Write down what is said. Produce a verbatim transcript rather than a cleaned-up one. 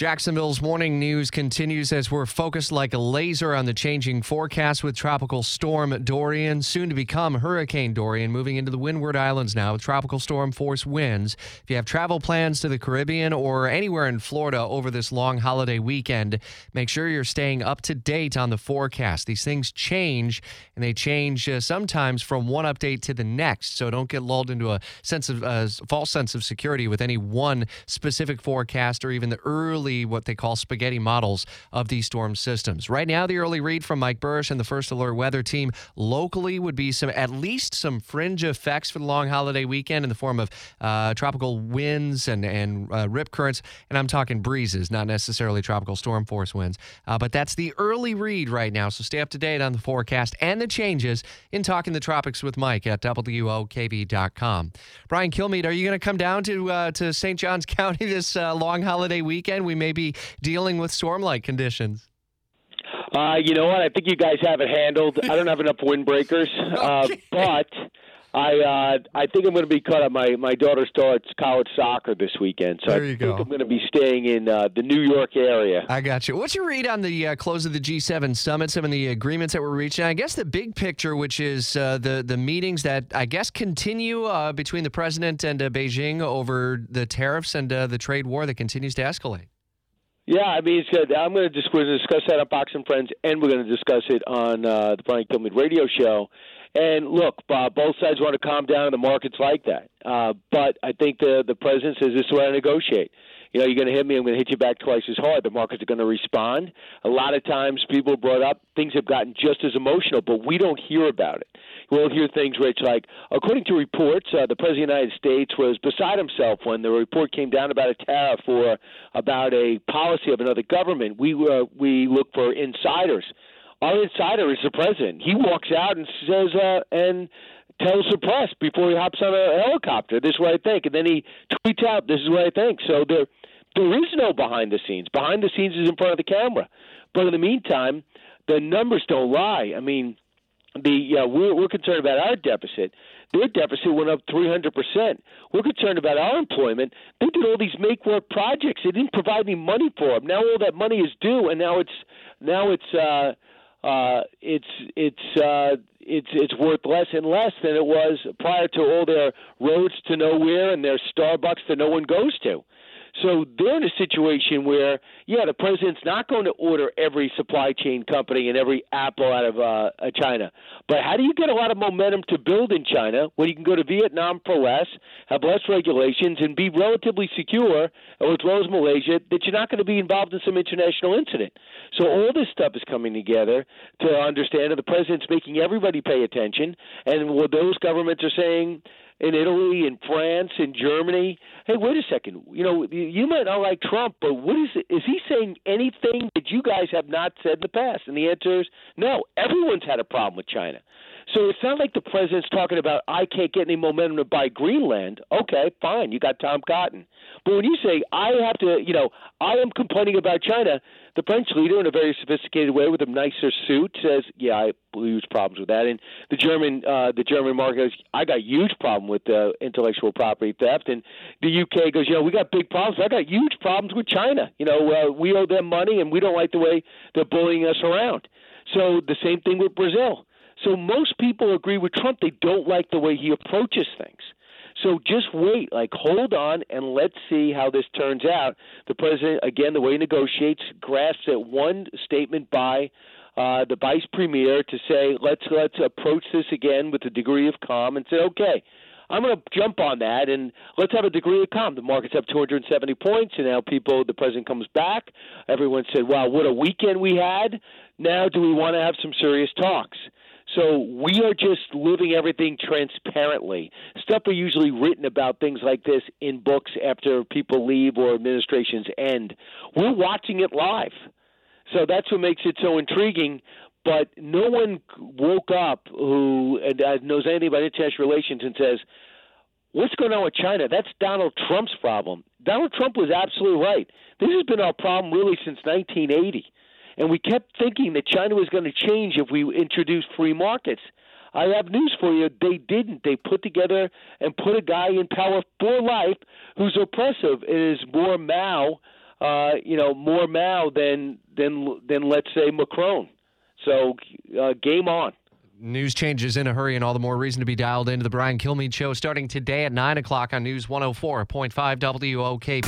Jacksonville's morning news continues as we're focused like a laser on the changing forecast with Tropical Storm Dorian, soon to become Hurricane Dorian, moving into the Windward Islands now with tropical storm force winds. If you have travel plans to the Caribbean or anywhere in Florida over this long holiday weekend, make sure you're staying up to date on the forecast. These things change, and they change uh, sometimes from one update to the next, so don't get lulled into a sense of uh, false sense of security with any one specific forecast or even the early what they call spaghetti models of these storm systems. Right now, the early read from Mike Burrish and the First Alert Weather team locally would be some at least some fringe effects for the long holiday weekend in the form of uh, tropical winds and, and uh, rip currents. And I'm talking breezes, not necessarily tropical storm force winds. Uh, but that's the early read right now. So stay up to date on the forecast and the changes in Talking the Tropics with Mike at W O K B dot com. Brian Kilmeade, are you going to come down to, uh, to Saint John's County this uh, long holiday weekend? We may be dealing with storm-like conditions. Uh, you know what? I think you guys have it handled. I don't have enough windbreakers, uh, okay. but I uh, I think I'm going to be cut up. My, my daughter starts college soccer this weekend, so there you I go. think I'm going to be staying in uh, the New York area. I got you. What's your read on the uh, close of the G seven summit, some of the agreements that were reached? And I guess the big picture, which is uh, the, the meetings that I guess continue uh, between the president and uh, Beijing over the tariffs and uh, the trade war that continues to escalate. Yeah, I mean, it's good. I'm going to just we're going to discuss that on Fox and Friends, and we're going to discuss it on uh, the Brian Kilmeade Radio Show. And look, Bob, both sides want to calm down, and the market's like that. Uh, but I think the the president says this is the way I negotiate. You know, you're going to hit me, I'm going to hit you back twice as hard. The markets are going to respond. A lot of times people brought up things have gotten just as emotional, but we don't hear about it. We'll hear things, Rich, like, according to reports, uh, the President of the United States was beside himself when the report came down about a tariff or about a policy of another government. We, uh, we look for insiders. Our insider is the President. He walks out and says, uh, and tells the press before he hops on a helicopter, this is what I think. And then he tweets out, this is what I think. So there, there is no behind the scenes. Behind the scenes is in front of the camera. But in the meantime, the numbers don't lie. I mean, the uh, we're, we're concerned about our deficit. Their deficit went up three hundred percent. We're concerned about our employment. They did all these make-work projects. They didn't provide any money for them. Now all that money is due, and now it's now it's uh, uh, it's it's uh, it's it's worth less and less than it was prior to all their roads to nowhere and their Starbucks that no one goes to. So they're in a situation where, yeah, the president's not going to order every supply chain company and every Apple out of uh, China. But how do you get a lot of momentum to build in China when you can go to Vietnam for less, have less regulations, and be relatively secure, or as well as Malaysia, that you're not going to be involved in some international incident? So all this stuff is coming together to understand that the president's making everybody pay attention, and what those governments are saying – in Italy, in France, in Germany. Hey, wait a second. You know, you might not like Trump, but what is it? Is he saying anything that you guys have not said in the past? And the answer is no. Everyone's had a problem with China. So it's not like the president's talking about, I can't get any momentum to buy Greenland. Okay, fine. You got Tom Cotton. But when you say, I have to, you know, I am complaining about China, the French leader, in a very sophisticated way with a nicer suit, says, yeah, I have huge problems with that. And the German uh, the German market goes, I got huge problem with uh, intellectual property theft. And the U K goes, you know, we got big problems. But I got huge problems with China. You know, uh, we owe them money, and we don't like the way they're bullying us around. So the same thing with Brazil. So most people agree with Trump. They don't like the way he approaches things. So just wait, like hold on, and let's see how this turns out. The president, again, the way he negotiates, grasps at one statement by uh, the vice premier to say, let's let's approach this again with a degree of calm and say, okay, I'm going to jump on that, and let's have a degree of calm. The market's up two hundred seventy points, and now people, the president comes back. Everyone said, wow, what a weekend we had. Now do we want to have some serious talks? So we are just living everything transparently. Stuff are usually written about things like this in books after people leave or administrations end. We're watching it live. So that's what makes it so intriguing. But no one woke up who knows anything about international relations and says, what's going on with China? That's Donald Trump's problem. Donald Trump was absolutely right. This has been our problem really since nineteen eighty. And we kept thinking that China was going to change if we introduced free markets. I have news for you. They didn't. They put together and put a guy in power for life who's oppressive and is more Mao uh, you know, more Mao than than than let's say Macron. So uh, game on. News changes in a hurry, and all the more reason to be dialed into the Brian Kilmeade Show starting today at nine o'clock on News one oh four point five W O K B.